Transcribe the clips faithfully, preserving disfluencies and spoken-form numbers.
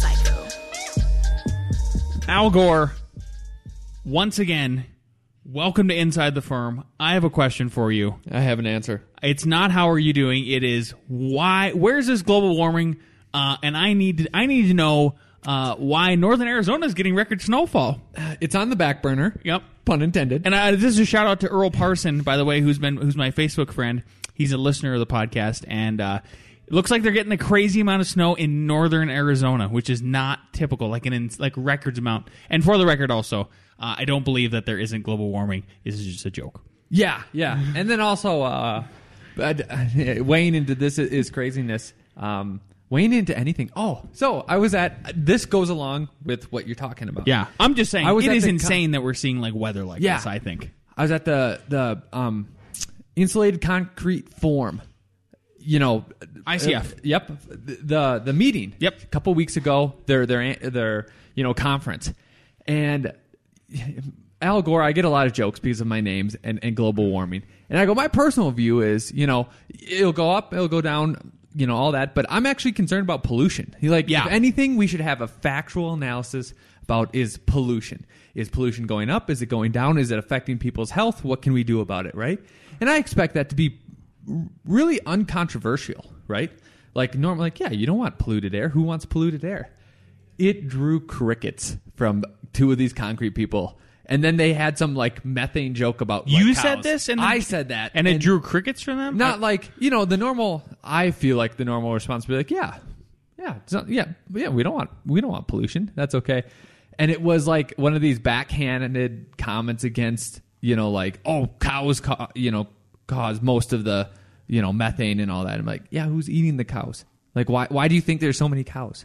Psycho. Al Gore, once again, welcome to Inside the Firm. I have a question for you. I have an answer. It's not how are you doing. It is why. Where's this global warming? Uh, and I need to, I need to know uh, why northern Arizona is getting record snowfall. It's on the back burner. Yep, pun intended. And I, this is a shout out to Earl Parson, by the way, who's been who's my Facebook friend. He's a listener of the podcast, and uh, it looks like they're getting a crazy amount of snow in northern Arizona, which is not typical, like an in, like records amount. And for the record, also, uh, I don't believe that there isn't global warming. This is just a joke. Yeah, yeah. And then also, uh, weighing into this is craziness. Um, weighing into anything. Oh, so I was at. This goes along with what you're talking about. Yeah, I'm just saying I was it is insane con- that we're seeing like weather like yeah. this. I think I was at the the um, insulated concrete form. You know, I C F. Uh, yep, the the meeting. Yep, a couple weeks ago, their their their you know conference, and Al Gore. I get a lot of jokes because of my names and, and global warming. And I go, my personal view is, you know, it'll go up, it'll go down, you know, all that. But I'm actually concerned about pollution. He's like, yeah. If anything, we should have a factual analysis about is pollution. Is pollution going up? Is it going down? Is it affecting people's health? What can we do about it? Right? And I expect that to be really uncontroversial, right? Like normally, like yeah, you don't want polluted air. Who wants polluted air? It drew crickets from two of these concrete people, and then they had some like methane joke about like, you cows. Said this, and I said that, and, and it drew crickets from them. Not like you know the normal. I feel like the normal response would be like yeah, yeah, it's not, yeah, yeah. We don't want we don't want pollution. That's okay. And it was like one of these backhanded comments against you know like oh cows ca- you know cause most of the you know, methane and all that. I'm like, yeah, who's eating the cows? Like, why Why do you think there's so many cows?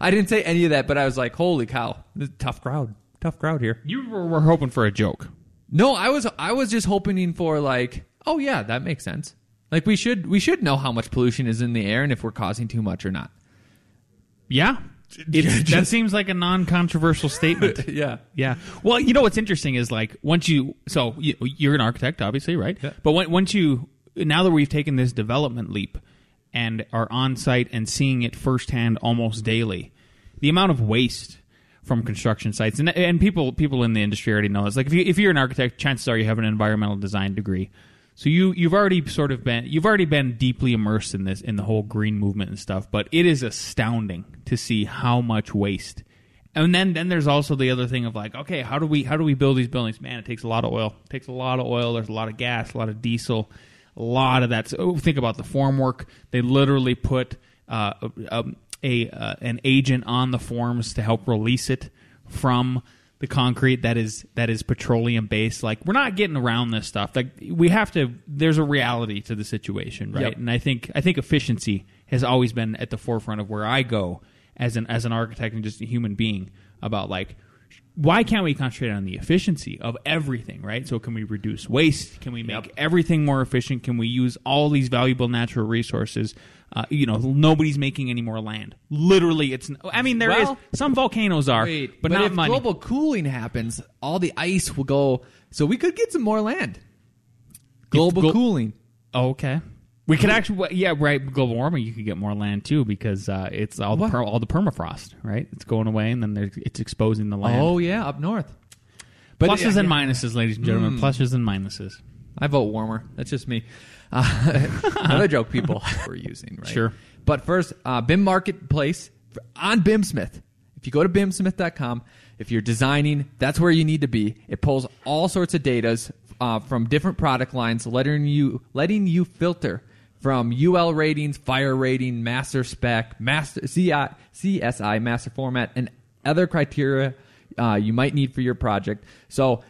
I didn't say any of that, but I was like, holy cow, this is a tough crowd. Tough crowd here. You were, were hoping for a joke. No, I was I was just hoping for like, oh, yeah, that makes sense. Like, we should we should know how much pollution is in the air and if we're causing too much or not. Yeah. It's, that seems like a non-controversial statement. yeah. Yeah. Well, you know what's interesting is like once you... So you, you're an architect, obviously, right? Yeah. But when, once you... Now that we've taken this development leap and are on site and seeing it firsthand almost daily, the amount of waste from construction sites and and people people in the industry already know this. Like if you if you're an architect, chances are you have an environmental design degree, so you you've already sort of been you've already been deeply immersed in this in the whole green movement and stuff. But it is astounding to see how much waste. And then, then there's also the other thing of like, okay, how do we how do we build these buildings? Man, it takes a lot of oil. It takes a lot of oil. There's a lot of gas. A lot of diesel. A lot of that. So think about the formwork. They literally put uh, a, a uh, an agent on the forms to help release it from the concrete that is that is petroleum based. Like we're not getting around this stuff. Like we have to. There's a reality to the situation, right? Yep. And I think I think efficiency has always been at the forefront of where I go as an as an architect and just a human being about like. Why can't we concentrate on the efficiency of everything, right? So can we reduce waste? Can we make yep. everything more efficient? Can we use all these valuable natural resources? Uh, you know, nobody's making any more land. Literally, it's... I mean, there well, is... Some volcanoes are, wait, but, but not much. If global cooling happens, all the ice will go... So we could get some more land. Global glo- cooling. Oh, okay. We could actually... Yeah, right. Global warming, you could get more land, too, because uh, it's all the, per, all the permafrost, right? It's going away, and then it's exposing the land. Oh, yeah, up north. But pluses yeah, and minuses, ladies and gentlemen. Mm. Pluses and minuses. I vote warmer. That's just me. Uh, another joke people were using, right? Sure. But first, uh, B I M Marketplace on BIMsmith. If you go to bim smith dot com, if you're designing, that's where you need to be. It pulls all sorts of data uh, from different product lines, letting you letting you filter from U L ratings, fire rating, master spec, master C S I, master format, and other criteria uh, you might need for your project. So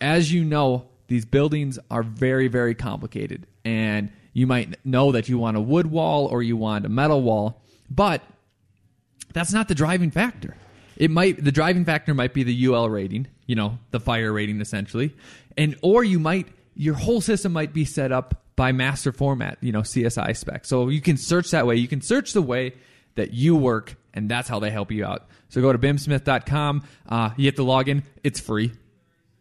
as you know, these buildings are very, very complicated. And you might know that you want a wood wall or you want a metal wall. But that's not the driving factor. It might, the driving factor might be the U L rating, you know, the fire rating essentially. And, or you might, your whole system might be set up by master format, you know, C S I spec. So you can search that way. You can search the way that you work, and that's how they help you out. So go to bim smith dot com. Uh, you have to log in. It's free.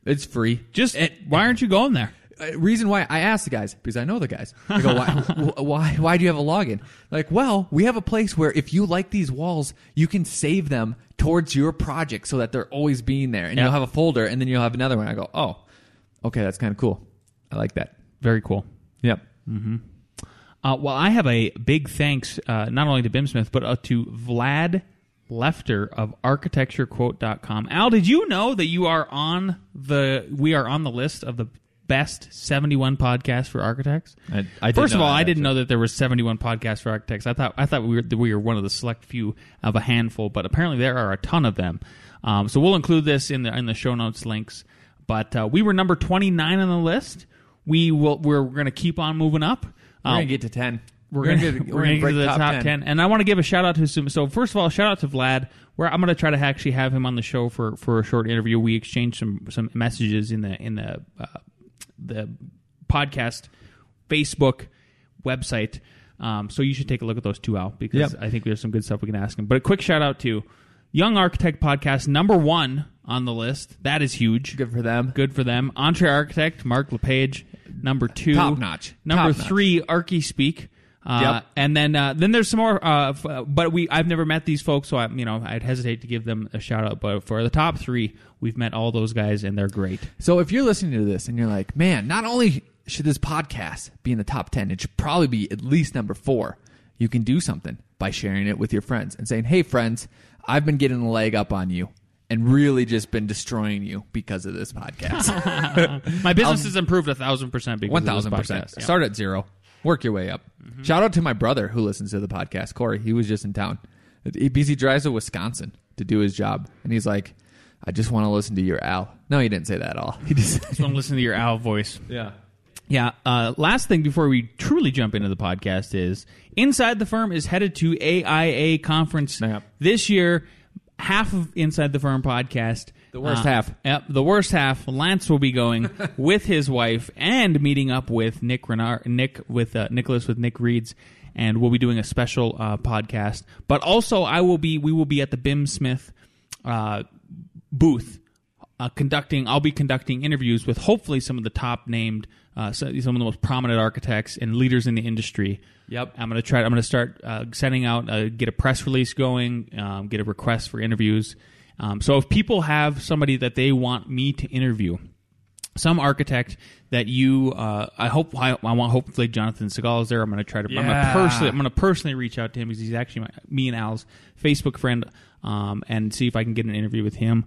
It's free. Just and, why aren't you going there? Reason why I asked the guys, because I know the guys. I go, why, why, why do you have a login? Like, well, we have a place where if you like these walls, you can save them towards your project so that they're always being there. And yep. you'll have a folder, and then you'll have another one. I go, oh, okay, that's kind of cool. I like that. Very cool. Yep. Mm-hmm. Uh, well, I have a big thanks uh, not only to BIMsmith, but uh, to Vlad Lefter of architecture quote dot com. Al, did you know that you are on the we are on the list of the best seventy-one podcasts for architects? I, I First of all, I didn't know that there were seventy-one podcasts for architects. I thought I thought we were we were one of the select few of a handful, but apparently there are a ton of them. Um, so we'll include this in the in the show notes links. But uh, we were number twenty-nine on the list. We will we're going to keep on moving up. We're um, going to get to ten. We're, we're going to get to the top, top ten. ten. And I want to give a shout-out to some... So, first of all, shout-out to Vlad. Where I'm going to try to actually have him on the show for, for a short interview. We exchanged some some messages in the in the uh, the podcast Facebook website. Um, so you should take a look at those two, out because yep. I think there's some good stuff we can ask him. But a quick shout-out to Young Architect Podcast, number one on the list. That is huge. Good for them. Good for them. Entree Architect, Mark LePage. Number two, top notch. Number top three, notch. Archie Speak. Uh, yep. And then, uh, then there's some more. Uh, f- but we, I've never met these folks, so I, you know, I'd hesitate to give them a shout out. But for the top three, we've met all those guys, and they're great. So if you're listening to this and you're like, man, not only should this podcast be in the top ten, it should probably be at least number four. You can do something by sharing it with your friends and saying, hey, friends, I've been getting the leg up on you. And really just been destroying you because of this podcast. My business um, has improved a thousand percent because one thousand percent. Yeah. Start at zero, work your way up. Mm-hmm. Shout out to my brother who listens to the podcast, Corey. He was just in town. He busy drives to Wisconsin to do his job, and he's like, "I just want to listen to your Al." No, he didn't say that at all. He just, just want to listen to your Al voice. Yeah, yeah. Uh, last thing before we truly jump into the podcast is Inside the Firm is headed to A I A conference yep. this year. Half of Inside the Firm podcast. The worst uh, half. Yep, the worst half. Lance will be going with his wife and meeting up with Nick Renard, Nick with uh, Nicholas with Nick Reeds, and we'll be doing a special uh, podcast. But also, I will be. We will be at the BIMsmith uh, booth uh, conducting. I'll be conducting interviews with hopefully some of the top named. Uh, so some of the most prominent architects and leaders in the industry. Yep. I'm going to try. I'm going to start uh, sending out, uh, get a press release going, um, get a request for interviews. Um, so if people have somebody that they want me to interview, some architect that you, uh, I hope, I, I want. Hopefully, Jonathan Segal is there. I'm going to try to. Yeah. I'm going to personally, I'm going to personally reach out to him because he's actually my, me and Al's Facebook friend, um, and see if I can get an interview with him.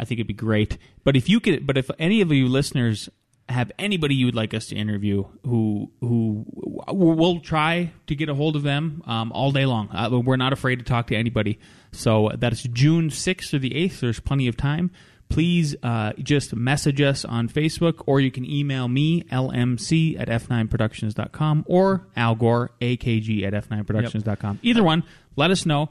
I think it'd be great. But if you could, but if any of you listeners. Have anybody you would like us to interview who who we'll try to get a hold of them um, all day long. Uh, we're not afraid to talk to anybody. So that's June sixth or the eighth. There's plenty of time. Please uh, just message us on Facebook, or you can email me, L M C at f nine productions dot com, or Al Gore, A K G at f nine productions dot com. Yep. Either one, let us know.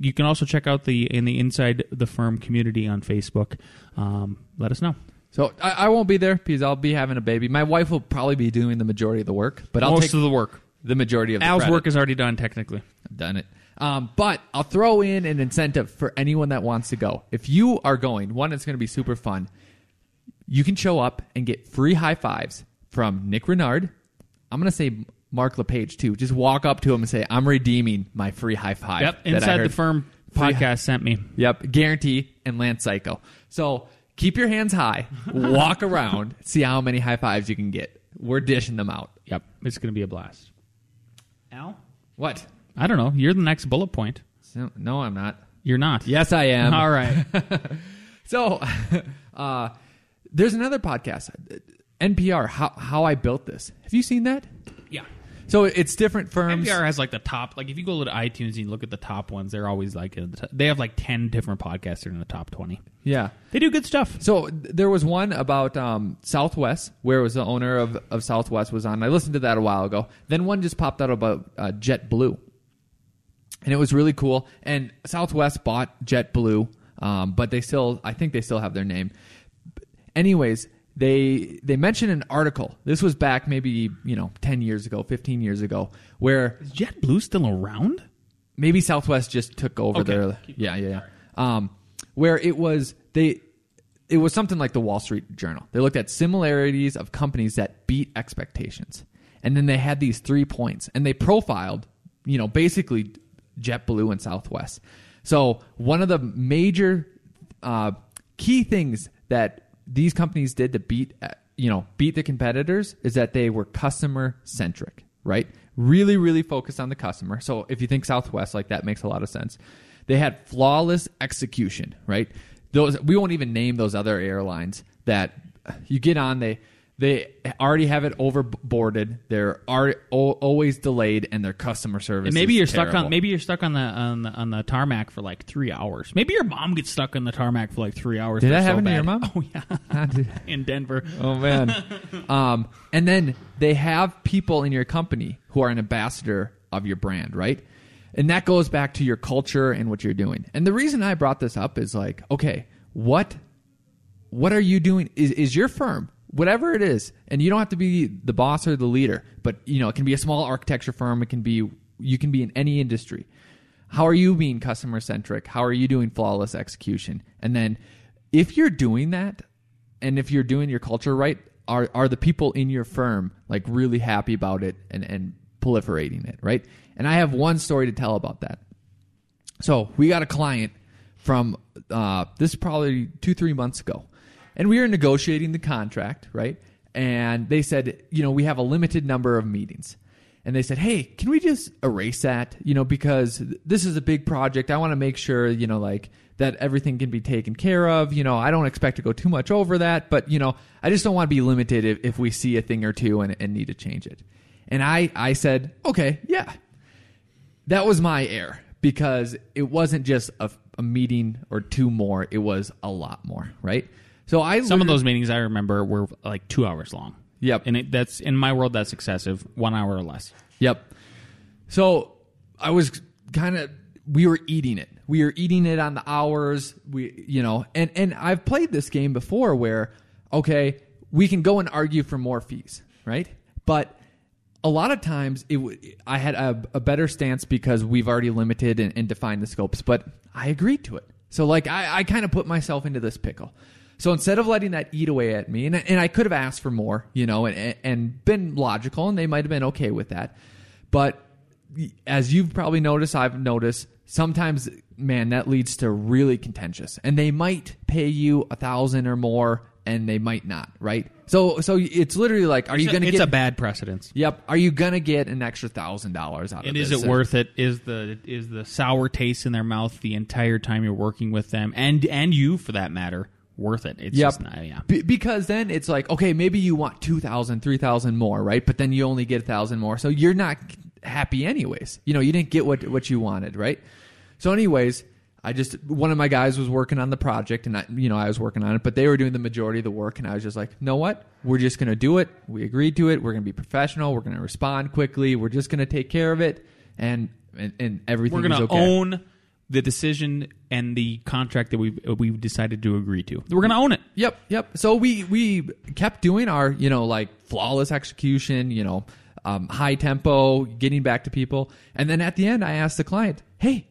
You can also check out the in the Inside the Firm community on Facebook. Um, let us know. So I, I won't be there because I'll be having a baby. My wife will probably be doing the majority of the work, but I'll most take of the work. The majority of the Al's credit. Work is already done. Technically, I've done it. Um, but I'll throw in an incentive for anyone that wants to go. If you are going, one, it's going to be super fun. You can show up and get free high fives from Nick Renard. I'm going to say Mark LePage too. Just walk up to him and say, "I'm redeeming my free high five." Yep, that Inside I heard. The Firm podcast free, sent me. Yep, guarantee and Lance Psycho. So. Keep your hands high, walk around, see how many high fives you can get. We're dishing them out. Yep. It's going to be a blast. Al? What? I don't know. You're the next bullet point. So, no, I'm not. You're not. Yes, I am. All right. So uh, there's another podcast, N P R, How, How I Built This. Have you seen that? Yeah. So it's different firms. N P R has like the top, like if you go to iTunes and you look at the top ones, they're always like, they have like ten different podcasts that are in the top twenty. Yeah. They do good stuff. So there was one about um, Southwest, where it was the owner of, of Southwest was on. I listened to that a while ago. Then one just popped out about uh, JetBlue. And it was really cool. And Southwest bought JetBlue, um, but they still, I think they still have their name. Anyways, they they mentioned an article. This was back maybe, you know, ten years ago, fifteen years ago, where... Is JetBlue still around? Maybe Southwest just took over okay. their... Yeah, yeah, yeah. Um, where it was... they. It was something like the Wall Street Journal. They looked at similarities of companies that beat expectations. And then they had these three points. And they profiled, you know, basically JetBlue and Southwest. So one of the major uh, key things that these companies did to beat, you know, beat the competitors is that they were customer-centric, right? Really, really focused on the customer. So if you think Southwest, like that makes a lot of sense. They had flawless execution, right? Those, we won't even name those other airlines that you get on. They they already have it overboarded. They're are, o- always delayed, and their customer service. And maybe is you're terrible. stuck on. Maybe you're stuck on the, on the on the tarmac for like three hours. Maybe your mom gets stuck on the tarmac for like three hours. Did that so happen bad. to your mom? Oh yeah, in Denver. Oh man. um, and then they have people in your company who are an ambassador of your brand, right? And that goes back to your culture and what you're doing. And the reason I brought this up is like, okay, what what are you doing? Is is your firm, whatever it is, and you don't have to be the boss or the leader, but you know, it can be a small architecture firm, it can be you can be in any industry. How are you being customer centric? How are you doing flawless execution? And then if you're doing that, and if you're doing your culture right, are are the people in your firm like really happy about it and, and proliferating it, right? And I have one story to tell about that. So we got a client from uh, this is probably two, three months ago. And we were negotiating the contract, right? And they said, you know, we have a limited number of meetings. And they said, hey, can we just erase that? You know, because this is a big project. I want to make sure, you know, like that everything can be taken care of. You know, I don't expect to go too much over that. But, you know, I just don't want to be limited if, if we see a thing or two and, and need to change it. And I, I said, okay, yeah. That was my error because it wasn't just a, a meeting or two more. It was a lot more, right? So I Some of those meetings I remember were like two hours long. Yep. And it, that's in my world, that's excessive, one hour or less. Yep. So I was kind of, we were eating it. We were eating it on the hours. We, you know, and, and I've played this game before where, okay, we can go and argue for more fees, right? But a lot of times, it w- I had a, a better stance because we've already limited and, and defined the scopes, but I agreed to it. So, like, I, I kind of put myself into this pickle. So instead of letting that eat away at me, and, and I could have asked for more, you know, and, and been logical, and they might have been okay with that. But as you've probably noticed, I've noticed, sometimes, man, that leads to really contentious. And they might pay you a thousand or more, and they might not, right? So so it's literally like, are it's you going to get... It's a bad precedence. Yep. Are you going to get an extra one thousand dollars out of this? And is it worth it? Is the is the sour taste in their mouth the entire time you're working with them, and and you, for that matter, worth it? It's yep. just not, yeah. B- because then it's like, okay, maybe you want two thousand dollars, three thousand dollars more, right? But then you only get one thousand dollars more, so you're not happy anyways. You know, you didn't get what, what you wanted, right? So anyways... I just, one of my guys was working on the project and I, you know, I was working on it, but they were doing the majority of the work and I was just like, you know what? We're just going to do it. We agreed to it. We're going to be professional. We're going to respond quickly. We're just going to take care of it. And, and, and everything is okay. We're going to own the decision and the contract that we've, we've decided to agree to. We're going to own it. Yep. Yep. So we, we kept doing our, you know, like flawless execution, you know, um, high tempo, getting back to people. And then at the end, I asked the client, hey,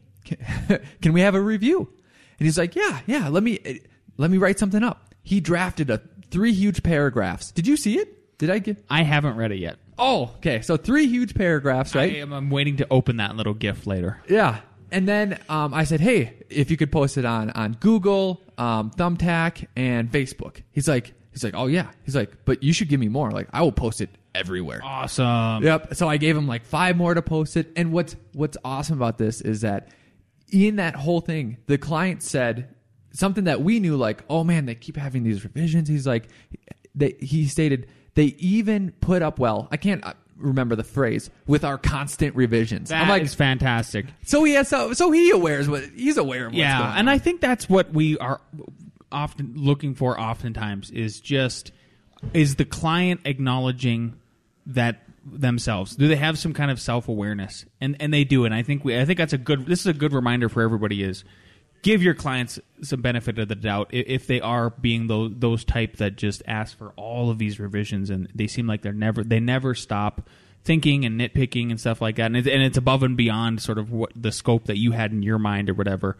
can we have a review? And he's like, yeah, yeah, let me let me write something up. He drafted a three huge paragraphs. Did you see it? Did I get I haven't read it yet. Oh, okay. So three huge paragraphs, right? I am, I'm waiting to open that little GIF later. Yeah. And then um, I said, hey, if you could post it on on Google, um, Thumbtack, and Facebook. He's like, he's like, oh yeah. He's like, but you should give me more. Like, I will post it everywhere. Awesome. Yep. So I gave him like five more to post it. And what's what's awesome about this is that in that whole thing, the client said something that we knew, like, oh man, they keep having these revisions. He's like, they, he stated, they even put up, well, I can't remember the phrase, with our constant revisions. That I'm like, is fantastic. So he has, so, so he awares what, he's aware of what's yeah, going on. And I think that's what we are often looking for oftentimes is just, is the client acknowledging that themselves? Do they have some kind of self-awareness? And and they do. And I think we I think that's a good. This is a good reminder for everybody. Is give your clients some benefit of the doubt if they are being those those type that just ask for all of these revisions, and they seem like they're never they never stop thinking and nitpicking and stuff like that, and it's, and it's above and beyond sort of what the scope that you had in your mind or whatever.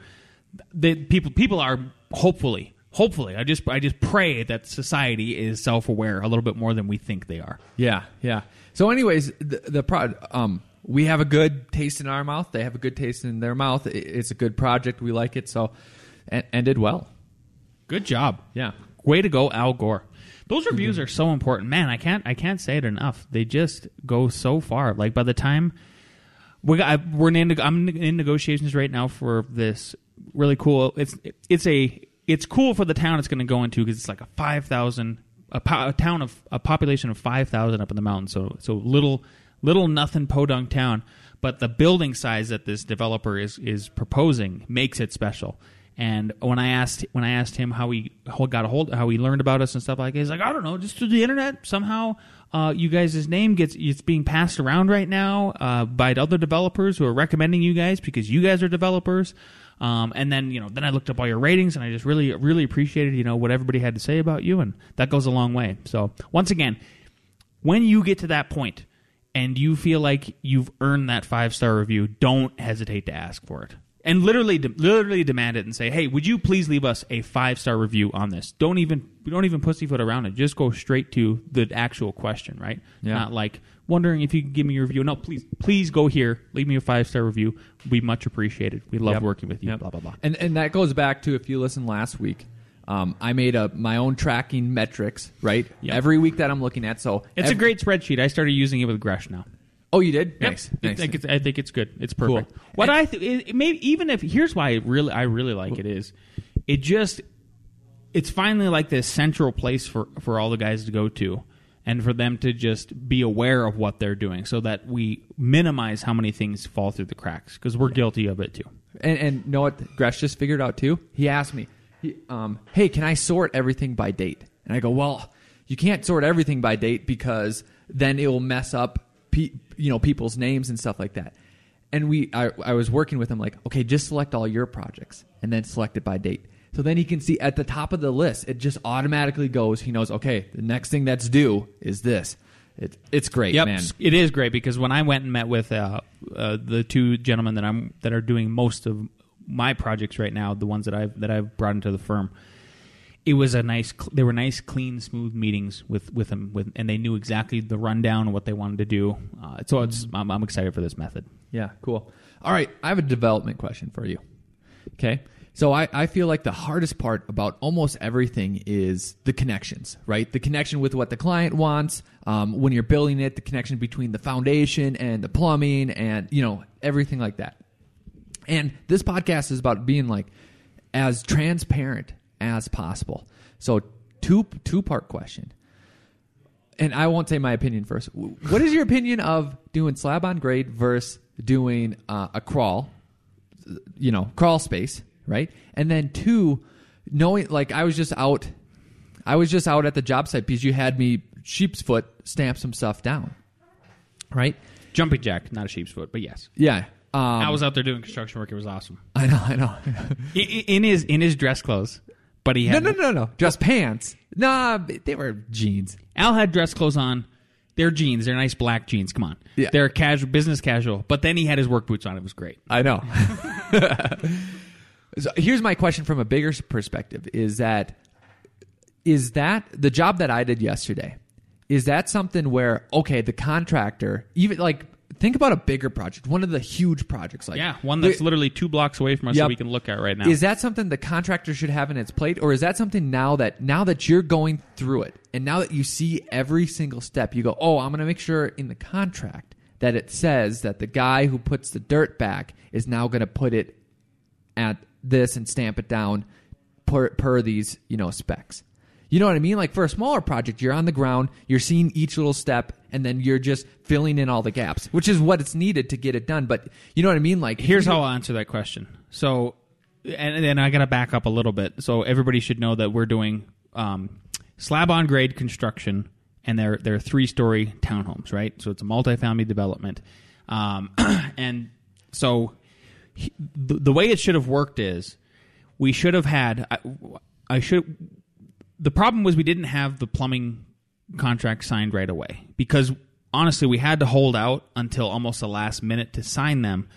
The people people are hopefully hopefully I just I just pray that society is self-aware a little bit more than we think they are. Yeah, yeah. So, anyways, the, the pro um. We have a good taste in our mouth. They have a good taste in their mouth. It's a good project. We like it. So, and, and did well. Good job. Yeah. Way to go, Al Gore. Those reviews mm-hmm. are so important, man. I can't. I can't say it enough. They just go so far. Like by the time we got, we're in, I'm in negotiations right now for this really cool. It's it's a it's cool for the town it's going to go into, because it's like a five thousand a, po- a town of a population of five thousand up in the mountains. So so little. Little nothing podunk town, but the building size that this developer is, is proposing makes it special. And when I asked when I asked him how he got a hold, how he learned about us and stuff like that, he's like, I don't know, just through the internet somehow. Uh, you guys' name gets it's being passed around right now uh, by other developers who are recommending you guys because you guys are developers. Um, and then you know, then I looked up all your ratings, and I just really really appreciated you know what everybody had to say about you, and that goes a long way. So once again, when you get to that point and you feel like you've earned that five-star review, don't hesitate to ask for it. And literally de- literally demand it and say, hey, would you please leave us a five-star review on this? Don't even don't even pussyfoot around it. Just go straight to the actual question, right? Yeah. Not like wondering if you can give me your review. No, please please go here. Leave me a five-star review. We much appreciate it. We love yep. working with you, yep. blah, blah, blah. And, and that goes back to, if you listened last week, Um, I made a, my own tracking metrics, right? Yep. Every week that I'm looking at. So it's every, a great spreadsheet. I started using it with Gresh now. Oh, you did? Yep. Nice. I, nice. Think it's, I think it's good. It's perfect. Cool. What I, I th- maybe even if here's why it really I really like cool. it is, it just it's finally like this central place for, for all the guys to go to, and for them to just be aware of what they're doing, so that we minimize how many things fall through the cracks, because we're yeah. guilty of it too. And, and you know what Gresh just figured out too? He asked me, Um, hey, can I sort everything by date? And I go, well, you can't sort everything by date, because then it will mess up, pe- you know, people's names and stuff like that. And we, I, I was working with him, like, okay, just select all your projects and then select it by date. So then he can see at the top of the list, it just automatically goes. He knows, okay, the next thing that's due is this. It, it's great, yep, man. It is great, because when I went and met with uh, uh, the two gentlemen that I'm that are doing most of my projects right now, the ones that I've that I've brought into the firm, it was a nice. They were nice, clean, smooth meetings with with them, with, and they knew exactly the rundown of what they wanted to do. Uh, so it's, I'm, I'm excited for this method. Yeah, cool. All right, I have a development question for you. Okay, so I, I feel like the hardest part about almost everything is the connections, right? The connection with what the client wants um, when you're building it, the connection between the foundation and the plumbing, and you know everything like that. And this podcast is about being like as transparent as possible. So two two part question. And I won't say my opinion first. What is your opinion of doing slab on grade versus doing uh, a crawl, you know, crawl space, right? And then two, knowing like I was just out, I was just out at the job site because you had me sheep's foot stamp some stuff down, right? Jumping jack, not a sheep's foot, but yes, yeah. Um, I was out there doing construction work. It was awesome. I know, I know. in, in his in his dress clothes, but he had no, no, no, no, dress oh. pants. Nah, they were jeans. Al had dress clothes on. They're jeans. They're nice black jeans. Come on, yeah. They're casual, business casual. But then he had his work boots on. It was great. I know. So here's my question from a bigger perspective: Is that is that the job that I did yesterday? Is that something where okay, the contractor even like. Think about a bigger project, one of the huge projects. Like yeah, one that's the, literally two blocks away from us yep. that we can look at right now. Is that something the contractor should have in its plate, or is that something now that now that you're going through it and now that you see every single step, you go, oh, I'm going to make sure in the contract that it says that the guy who puts the dirt back is now going to put it at this and stamp it down per, per these you know specs. You know what I mean? Like for a smaller project, you're on the ground, you're seeing each little step, and then you're just filling in all the gaps, which is what it's needed to get it done. But you know what I mean? Like here's how I'll answer that question. So, and then I got to back up a little bit. So everybody should know that we're doing um, slab on grade construction and they're they're three story townhomes, right? So it's a multifamily development, um, and so he, the, the way it should have worked is we should have had I, I should. The problem was we didn't have the plumbing contract signed right away because honestly we had to hold out until almost the last minute to sign them.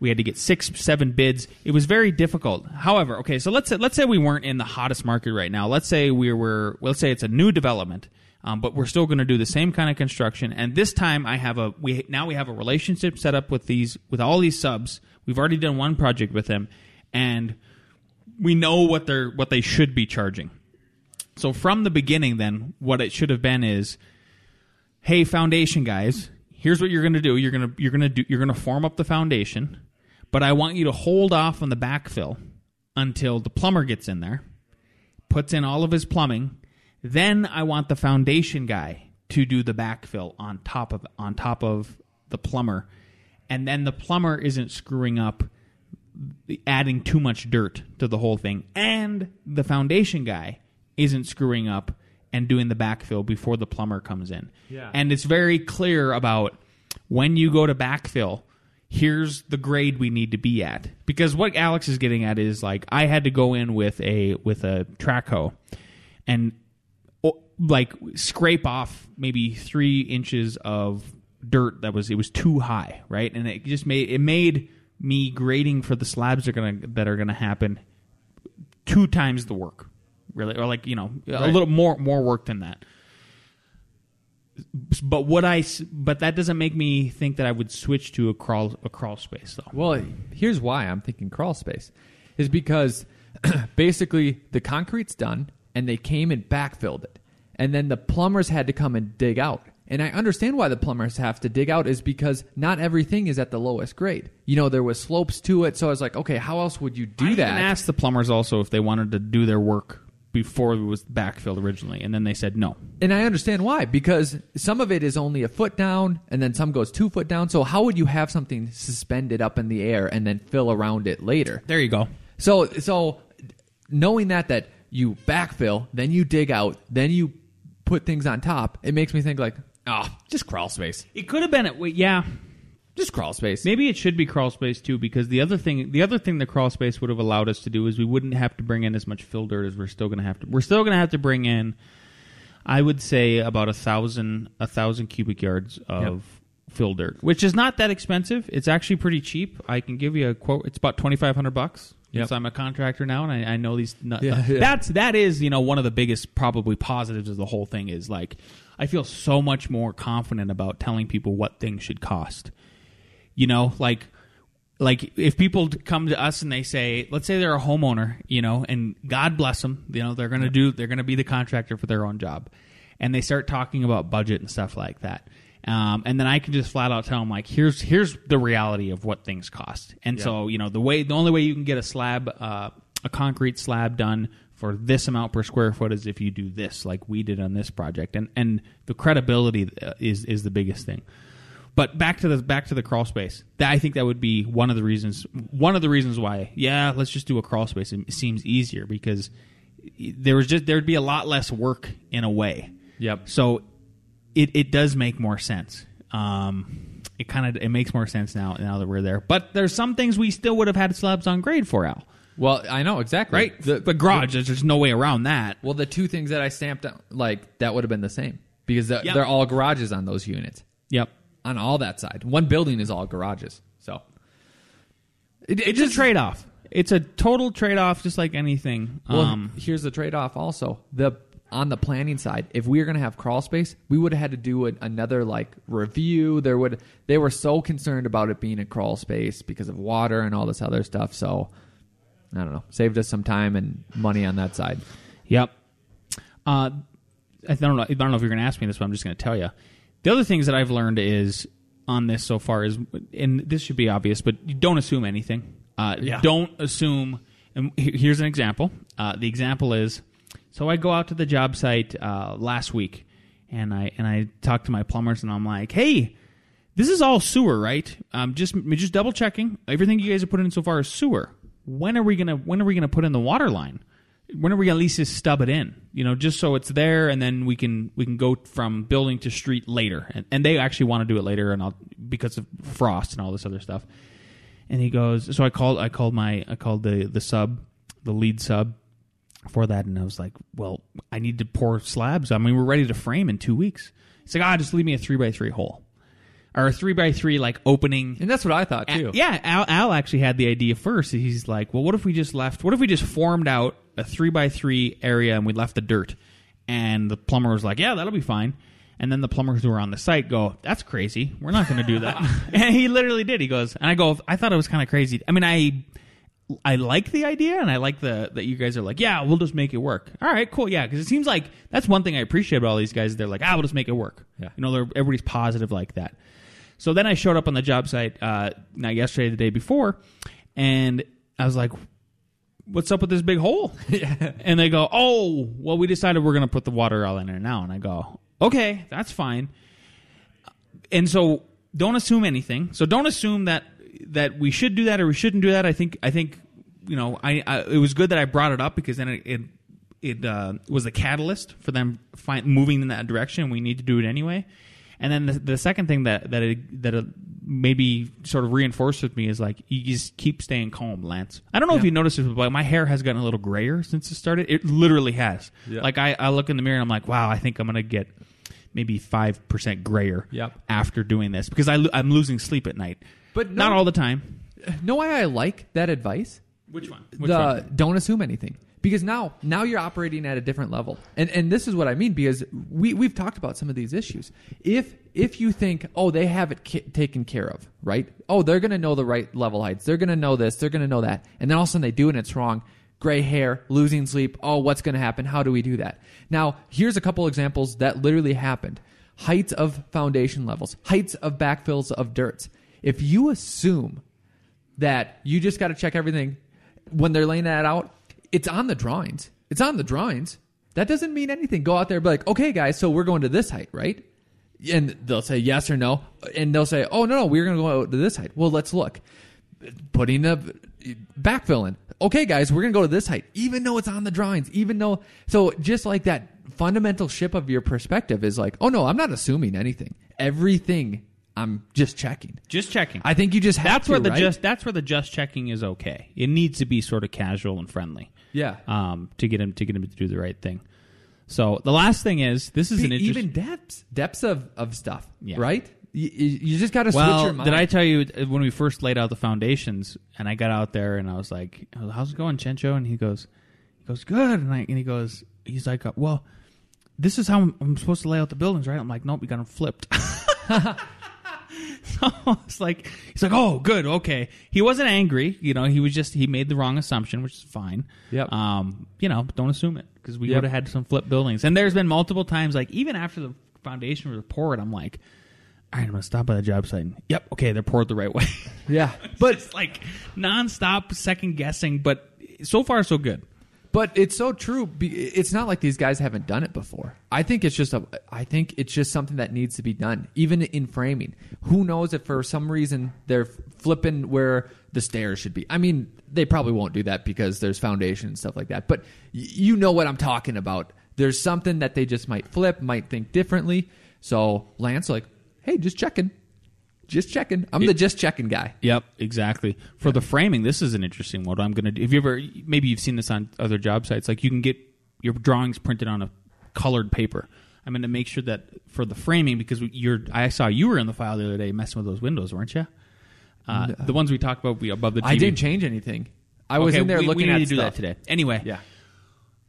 We had to get six, seven bids. It was very difficult. However, okay, so let's say, let's say we weren't in the hottest market right now. Let's say we were. Let's say it's a new development, um, but we're still going to do the same kind of construction. And this time, I have a we now we have a relationship set up with these with all these subs. We've already done one project with them, and we know what they're what they should be charging. So from the beginning, then what it should have been is, hey, foundation guys, here's what you're going to do. You're going to you're going to do you're going to form up the foundation, but I want you to hold off on the backfill until the plumber gets in there, puts in all of his plumbing. Then I want the foundation guy to do the backfill on top of on top of the plumber, and then the plumber isn't screwing up, adding too much dirt to the whole thing, and the foundation guy isn't screwing up and doing the backfill before the plumber comes in. Yeah. And it's very clear about when you go to backfill, here's the grade we need to be at. Because what Alex is getting at is like I had to go in with a with a track hoe and like scrape off maybe three inches of dirt that was it was too high, right? And it just made it made me grading for the slabs are gonna that are gonna happen two times the work. Really, or like, you know, right. a little more more work than that. But what I but that doesn't make me think that I would switch to a crawl a crawl space though. Well, here's why I'm thinking crawl space is because basically the concrete's done and they came and backfilled it, and then the plumbers had to come and dig out. And I understand why the plumbers have to dig out is because not everything is at the lowest grade. You know, there was slopes to it, so I was like, okay, how else would you do I that? I even asked the plumbers also if they wanted to do their work before it was backfilled originally, and then they said no. And I understand why, because some of it is only a foot down, and then some goes two foot down, so how would you have something suspended up in the air and then fill around it later? There you go. So so knowing that, that you backfill, then you dig out, then you put things on top, it makes me think like, oh, just crawl space. It could have been, a, yeah. Just crawl space. Maybe it should be crawl space too, because the other thing, the other thing the crawl space would have allowed us to do is we wouldn't have to bring in as much fill dirt as we're still going to have to. We're still going to have to bring in, I would say, about a thousand, a thousand cubic yards of yep. fill dirt, which is not that expensive. It's actually pretty cheap. I can give you a quote. It's about twenty five hundred bucks. Yep. So I'm a contractor now, and I, I know these. Not, yeah, uh, yeah. That's that is you know one of the biggest probably positives of the whole thing is like I feel so much more confident about telling people what things should cost. You know, like, like if people come to us and they say, let's say they're a homeowner, you know, and God bless them, you know, they're gonna do, they're gonna be the contractor for their own job, and they start talking about budget and stuff like that, um, and then I can just flat out tell them like, here's here's the reality of what things cost, and yeah. so you know, the way, the only way you can get a slab, uh, a concrete slab done for this amount per square foot is if you do this, like we did on this project, and and the credibility is is the biggest thing. But back to the back to the crawl space. That, I think that would be one of the reasons. One of the reasons why, yeah, let's just do a crawl space. It seems easier because there was just there'd be a lot less work in a way. Yep. So it, it does make more sense. Um, it kind of it makes more sense now now that we're there. But there's some things we still would have had slabs on grade for, Al. Well, I know exactly. Right. The, the garage. The, there's, there's no way around that. Well, the two things that I stamped out, like that would have been the same because the, yep. they're all garages on those units. Yep. On all that side. One building is all garages. So it, it it's just, a trade-off. It's a total trade-off, just like anything. Well, um, here's the trade-off also. The on the planning side, if we were going to have crawl space, we would have had to do a, another like review. There would They were so concerned about it being a crawl space because of water and all this other stuff. So, I don't know. Saved us some time and money on that side. Yep. Uh, I, don't know, I don't know if you're going to ask me this, but I'm just going to tell you. The other things that I've learned is on this so far is, and this should be obvious, but you don't assume anything. Uh, yeah. Don't assume. And here's an example. Uh, the example is, so I go out to the job site uh, last week, and I and I talk to my plumbers, and I'm like, hey, this is all sewer, right? Um, just just double checking everything you guys have put in so far is sewer. When are we gonna When are we gonna put in the water line? when are we going to lease this stub it in? You know, just so it's there, and then we can we can go from building to street later. And, and they actually want to do it later, and I'll, because of frost and all this other stuff. And he goes, so I called I called my I called the the sub, the lead sub for that, and I was like, well, I need to pour slabs. I mean, we're ready to frame in two weeks. He's like, ah, just leave me a three by three hole. Or a three by three like opening, and that's what I thought too. Yeah, Al, Al actually had the idea first. He's like, "Well, what if we just left? What if we just formed out a three by three area and we left the dirt?" And the plumber was like, "Yeah, that'll be fine." And then the plumbers who were on the site go, "That's crazy. We're not going to do that." And he literally did. He goes, and I go, "I thought it was kind of crazy. I mean, I, I like the idea, and I like the that you guys are like, yeah, we'll just make it work. All right, cool, yeah." Because it seems like that's one thing I appreciate about all these guys. They're like, "Ah, we'll just make it work." Yeah, you know, they're, everybody's positive like that. So then I showed up on the job site, uh, not yesterday, the day before, and I was like, "What's up with this big hole?" Yeah. And they go, "Oh, well, we decided we're going to put the water all in there now." And I go, "Okay, that's fine." And so don't assume anything. So don't assume that that we should do that or we shouldn't do that. I think I think you know I, I it was good that I brought it up, because then it it, it uh, was a catalyst for them find, moving in that direction. We need to do it anyway. And then the, the second thing that that it, that it maybe sort of reinforced with me is like, you just keep staying calm, Lance. I don't know yeah. if you noticed this, but my hair has gotten a little grayer since it started. It literally has. Yeah. Like I, I look in the mirror and I'm like, wow, I think I'm going to get maybe five percent grayer yep. after doing this, because I, I'm losing sleep at night. But no, not all the time. Know why I like that advice? Which one? Which the, one? Don't assume anything. Because now now you're operating at a different level. And and this is what I mean, because we, we've talked about some of these issues. If if you think, oh, they have it ca- taken care of, right? Oh, they're going to know the right level heights. They're going to know this. They're going to know that. And then all of a sudden they do, and it's wrong. Gray hair, losing sleep. Oh, what's going to happen? How do we do that? Now, here's a couple examples that literally happened. Heights of foundation levels. Heights of backfills of dirts. If you assume that you just got to check everything when they're laying that out, It's on the drawings. It's on the drawings. That doesn't mean anything. Go out there and be like, okay, guys, so we're going to this height, right? And they'll say yes or no. And they'll say, oh, no, no, we're going to go to this height. Well, let's look. Putting the backfill in. Okay, guys, we're going to go to this height, even though it's on the drawings, even though. So just like that fundamental shift of your perspective is like, oh, no, I'm not assuming anything. Everything, I'm just checking. Just checking. I think you just have that's to, where the right? just That's where the just checking is okay. It needs to be sort of casual and friendly. Yeah. Um, to get him to get him to do the right thing. So the last thing is this is be, an interesting... even depths depths of of stuff, yeah. right? You, you just got to well, switch your mind. Did I tell you when we first laid out the foundations? And I got out there and I was like, "How's it going, Chencho?" And he goes, "He goes good." And I and he goes, he's like, "Well, this is how I'm, I'm supposed to lay out the buildings, right?" I'm like, "Nope, we got them flipped." So it's like he's like, "Oh, good, okay." He wasn't angry, you know. He was just he made the wrong assumption, which is fine. Yep. Um, you know, don't assume it, because we yep. would have had some flip buildings. And there's been multiple times, like even after the foundation was poured, I'm like, "All right, I'm gonna stop by the job site." And, yep. Okay, they're poured the right way. Yeah, but it's like nonstop second guessing. But so far, so good. But it's so true. It's not like these guys haven't done it before. I think it's just a. I think it's just something that needs to be done, even in framing. Who knows if for some reason they're flipping where the stairs should be? I mean, they probably won't do that because there's foundation and stuff like that. But you know what I'm talking about. There's something that they just might flip, might think differently. So Lance, like, hey, just checking. Just checking. I'm the just checking guy. Yep, exactly. For the framing, this is an interesting one. I'm going to do. If you ever, maybe you've seen this on other job sites, like you can get your drawings printed on a colored paper. I'm going to make sure that for the framing, because you're, I saw you were in the file the other day messing with those windows, weren't you? Uh, no. The ones we talked about we, above the T V. I didn't change anything. I was okay, in there we, looking we at stuff. We need to do that today. Anyway, yeah.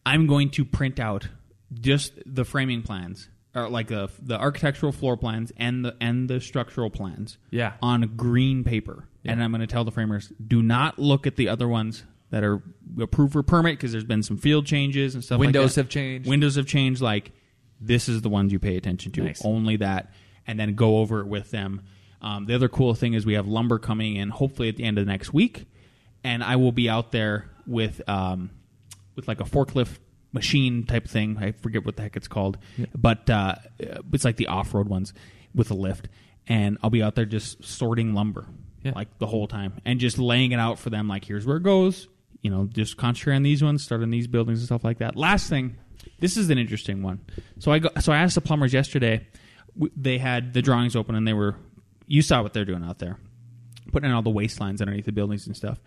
I'm going to print out just the framing plans. Or like the the architectural floor plans and the and the structural plans yeah. on green paper. Yeah. And I'm going to tell the framers, do not look at the other ones that are approved for permit, because there's been some field changes and stuff Windows like that. Windows have changed. Windows have changed. Like, this is the ones you pay attention to. Nice. Only that. And then go over it with them. Um, the other cool thing is we have lumber coming in hopefully at the end of the next week. And I will be out there with um, with like a forklift machine type thing. I forget what the heck it's called, yeah. but uh, it's like the off-road ones with a lift, and I'll be out there just sorting lumber yeah. like the whole time and just laying it out for them, like, here's where it goes, you know, just concentrate on these ones, start on these buildings and stuff like that. Last thing, this is an interesting one. So I go, so I asked the plumbers yesterday. They had the drawings open and they were, you saw what they're doing out there, putting in all the waistlines underneath the buildings and stuff.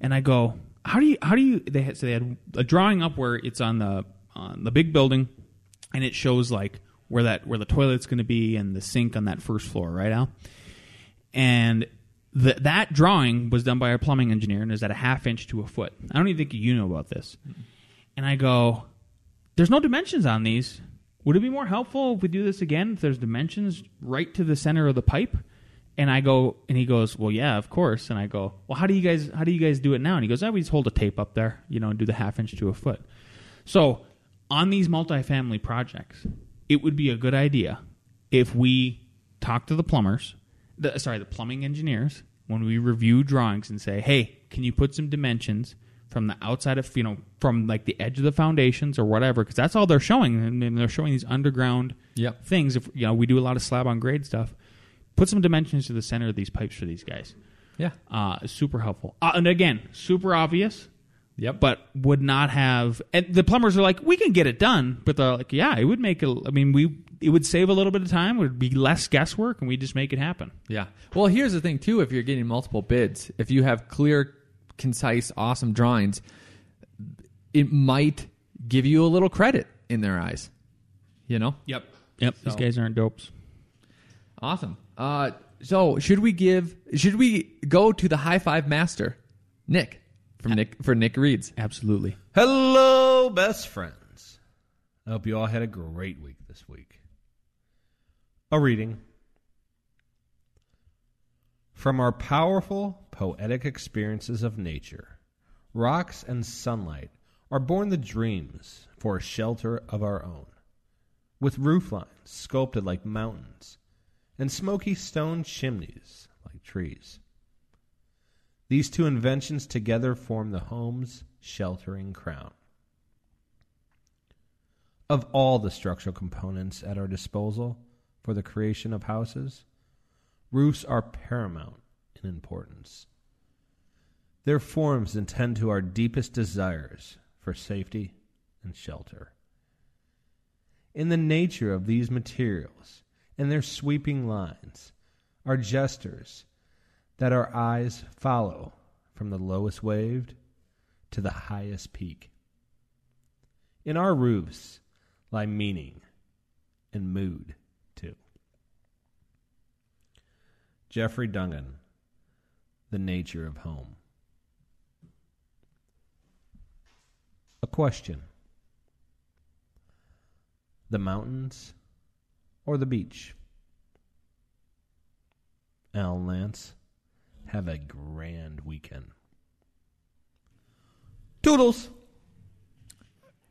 And I go, how do you, how do you, they had, so they had a drawing up where it's on the, on the big building and it shows like where that, where the toilet's going to be and the sink on that first floor, right, Al? And the, that drawing was done by a plumbing engineer and is at a half inch to a foot. I don't even think you know about this. Mm-hmm. And I go, there's no dimensions on these. Would it be more helpful if we do this again, if there's dimensions right to the center of the pipe? And I go, and he goes, well, yeah, of course. And I go, well, how do you guys, how do you guys do it now? And he goes, I oh, we just hold a tape up there, you know, and do the half inch to a foot. So on these multifamily projects, it would be a good idea if we talk to the plumbers, the, sorry, the plumbing engineers, when we review drawings and say, hey, can you put some dimensions from the outside of, you know, from like the edge of the foundations or whatever, because that's all they're showing. And they're showing these underground yep. things. If you know, we do a lot of slab on grade stuff. Put some dimensions to the center of these pipes for these guys. Yeah. Uh, super helpful. Uh, and again, super obvious. Yep. But would not have, and the plumbers are like, we can get it done. But they're like, yeah, it would make it, I mean, we, it would save a little bit of time. It would be less guesswork and we just make it happen. Yeah. Well, here's the thing too. If you're getting multiple bids, if you have clear, concise, awesome drawings, it might give you a little credit in their eyes, you know? Yep. Yep. So. These guys aren't dopes. Awesome. Uh, so should we give, should we go to the high five master, Nick, from Nick, for Nick Reeds? Absolutely. Hello, best friends. I hope you all had a great week this week. A reading from our powerful poetic experiences of nature. Rocks and sunlight are born the dreams for a shelter of our own, with rooflines sculpted like mountains and smoky stone chimneys like trees. These two inventions together form the home's sheltering crown. Of all the structural components at our disposal for the creation of houses, roofs are paramount in importance. Their forms attend to our deepest desires for safety and shelter. In the nature of these materials and their sweeping lines are gestures that our eyes follow from the lowest wave to the highest peak. In our roofs lie meaning and mood, too. Jeffrey Dungan, The Nature of Home. A question. The mountains or the beach? Al and Lance, have a grand weekend. Toodles.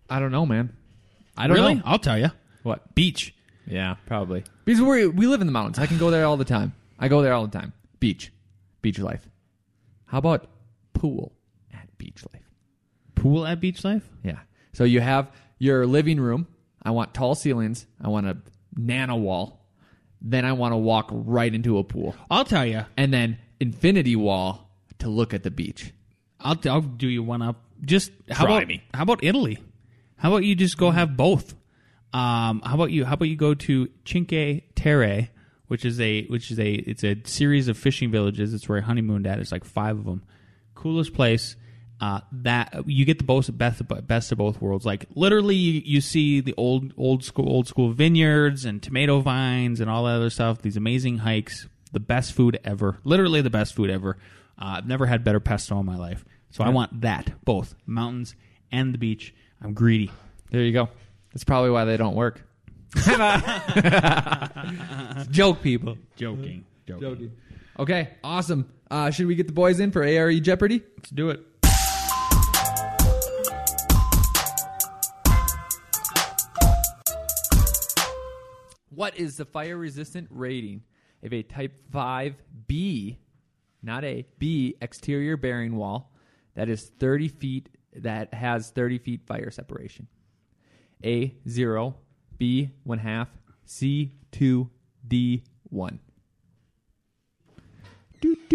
I don't know, man. I don't really? know. I'll tell you. What? Beach. Yeah, probably. Because we're, we live in the mountains. I can go there all the time. I go there all the time. Beach. Beach life. How about pool at beach life? Pool at beach life? Yeah. So you have your living room. I want tall ceilings. I want a nano wall. Then I want to walk right into a pool. I'll tell you. And then infinity wall to look at the beach. I'll, I'll do you one up. Just how Try about me. How about Italy? How about you just go have both? Um, how about you? How about you go to Cinque Terre? Which is a which is a it's a series of fishing villages. It's where I honeymooned at. It's like five of them. Coolest place. Uh, that you get the best of best of both worlds. Like literally, you, you see the old old school old school vineyards and tomato vines and all that other stuff. These amazing hikes. The best food ever. Literally the best food ever. Uh, I've never had better pesto in my life. So yeah. I want that both mountains and the beach. I'm greedy. There you go. That's probably why they don't work. Joke, people. Joking. Joking. Joking. Okay, awesome. Uh, should we get the boys in for A R E Jeopardy? Let's do it. What is the fire-resistant rating of a Type five B, not a B, exterior bearing wall that is thirty feet, that has thirty feet fire separation? A, zero. B, one half. C, two. D, one. Doot.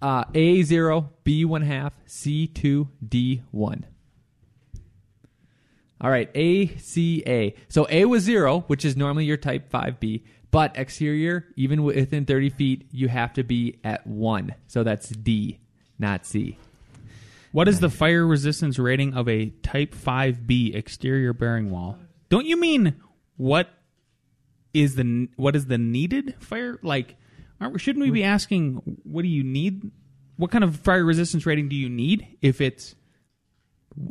Uh, A zero, B one half, C two, D one. All right, A, C, A. So A was zero, which is normally your type five B, but exterior, even within thirty feet, you have to be at one. So that's D, not C. What is the fire resistance rating of a type five B exterior bearing wall? Don't you mean what is the what is the needed fire? Like, aren't, shouldn't we be asking, what do you need? What kind of fire resistance rating do you need if it's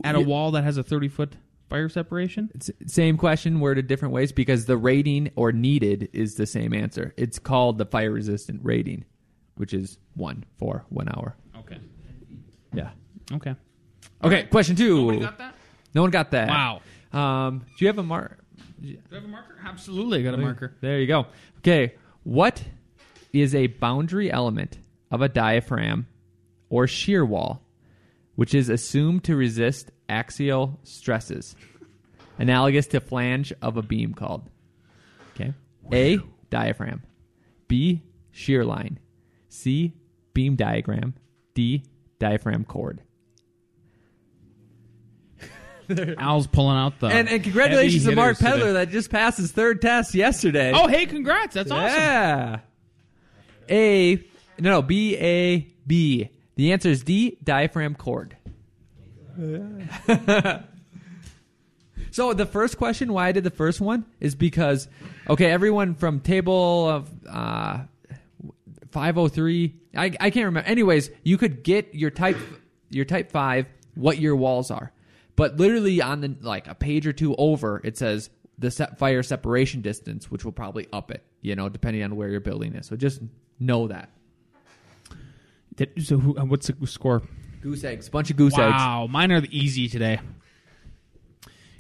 at a wall that has a thirty-foot fire separation? It's same question, worded different ways, because the rating or needed is the same answer. It's called the fire resistant rating, which is one for one hour. Okay. Yeah. Okay. Okay, right. Question two. Nobody got that? No one got that. Wow. Um, do you have a marker? Do you have a marker? Absolutely, I got a marker. There you go. Okay. What is a boundary element of a diaphragm or shear wall, which is assumed to resist axial stresses, analogous to flange of a beam called? Okay. A, diaphragm. B, shear line. C, beam diagram. D, diaphragm cord. Al's pulling out the and, and congratulations to Mark Pedler today. That just passed his third test yesterday. Oh, hey, congrats. That's awesome. Yeah. A, no, no, B, A, B. The answer is D, diaphragm cord. Yeah. So the first question, why I did the first one, is because, okay, everyone from table of uh, five oh three, I, I can't remember. Anyways, you could get your type, your type five, what your walls are. But literally on the like a page or two over, it says the set fire separation distance, which will probably up it, you know, depending on where your building is. So just know that. Did, so who, what's the score? Goose eggs, bunch of goose wow, eggs. Wow, mine are the easy today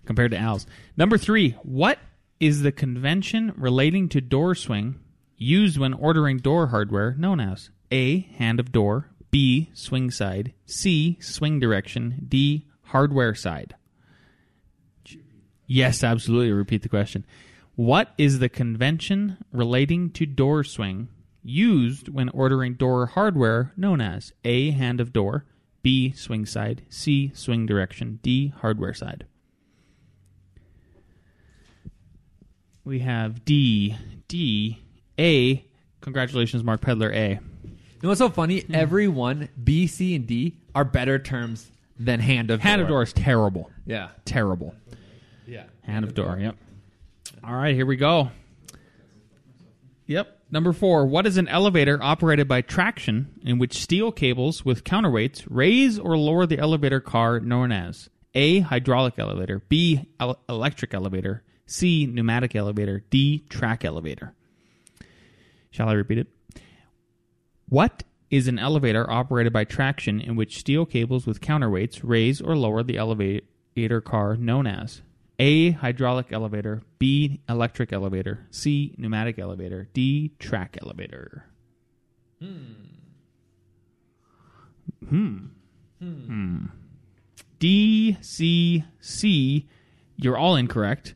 compared to Al's. Number three, what is the convention relating to door swing used when ordering door hardware known as? A, hand of door. B, swing side. C, swing direction. D, hardware side. Yes, absolutely. Repeat the question. What is the convention relating to door swing used when ordering door hardware known as? A, hand of door. B, swing side. C, swing direction. D, hardware side. We have D, D, A. Congratulations, Mark Pedler, A. You know what's so funny? Mm. Every one, B, C, and D are better terms Then hand of door. Hand of door is terrible. Yeah. Terrible. Yeah. Hand of door, yep. All right, here we go. Yep. Number four, what is an elevator operated by traction in which steel cables with counterweights raise or lower the elevator car known as? A, hydraulic elevator. B, el- electric elevator. C, pneumatic elevator. D, track elevator. Shall I repeat it? What is an elevator operated by traction in which steel cables with counterweights raise or lower the elevator car known as? A, hydraulic elevator. B, electric elevator. C, pneumatic elevator. D, track elevator. Hmm. Hmm. Hmm. hmm. D, C, C. You're all incorrect.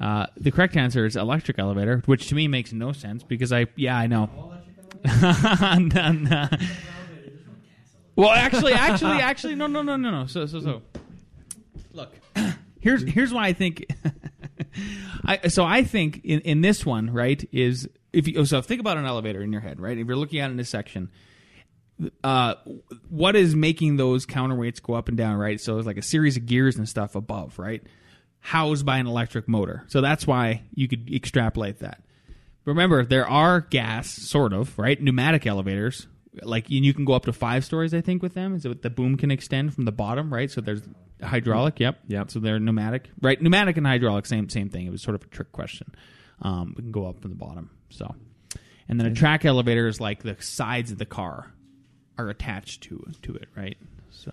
Uh, the correct answer is electric elevator, which to me makes no sense because I, yeah, I know. no, no. Well, actually, actually, actually, no, no, no, no, no. So, so, so. Look, here's here's why I think. I so I think in, in this one, right, is if you so think about an elevator in your head, right? If you're looking at it in this section, uh, what is making those counterweights go up and down, right? So it's like a series of gears and stuff above, right? Housed by an electric motor, so that's why you could extrapolate that. Remember, there are gas, sort of, right? Pneumatic elevators. Like, you can go up to five stories, I think, with them. So the boom can extend from the bottom, right? So there's hydraulic, yep. Yep. So they're pneumatic. Right, pneumatic and hydraulic, same same thing. It was sort of a trick question. Um, we can go up from the bottom. So, and then a track elevator is like the sides of the car are attached to, to it, right? So.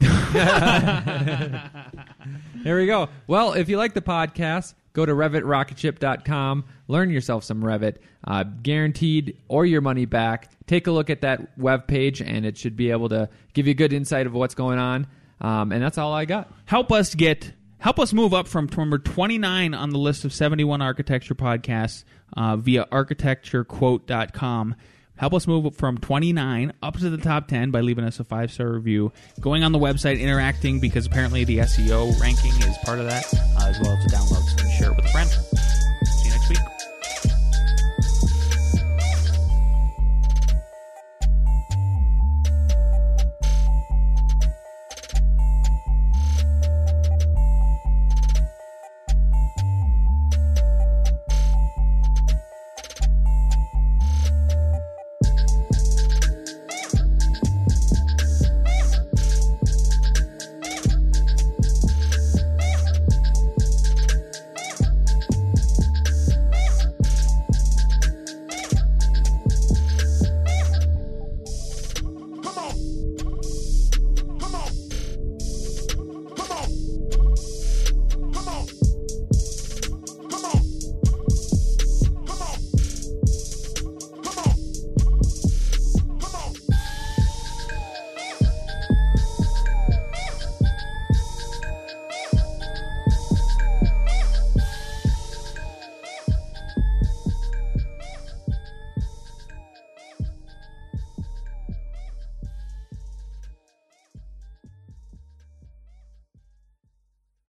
There we go. Well, if you like the podcast, go to revit rocket ship dot com, learn yourself some Revit, uh, guaranteed or your money back. Take a look at that web page, and it should be able to give you good insight of what's going on. Um, and that's all I got. Help us get Help us move up from number twenty-nine on the list of seventy-one architecture podcasts uh, via architecture quote dot com. Help us move from twenty-nine up to the top ten by leaving us a five-star review, going on the website, interacting, because apparently the S E O ranking is part of that, uh, as well as to download and share it with a friend.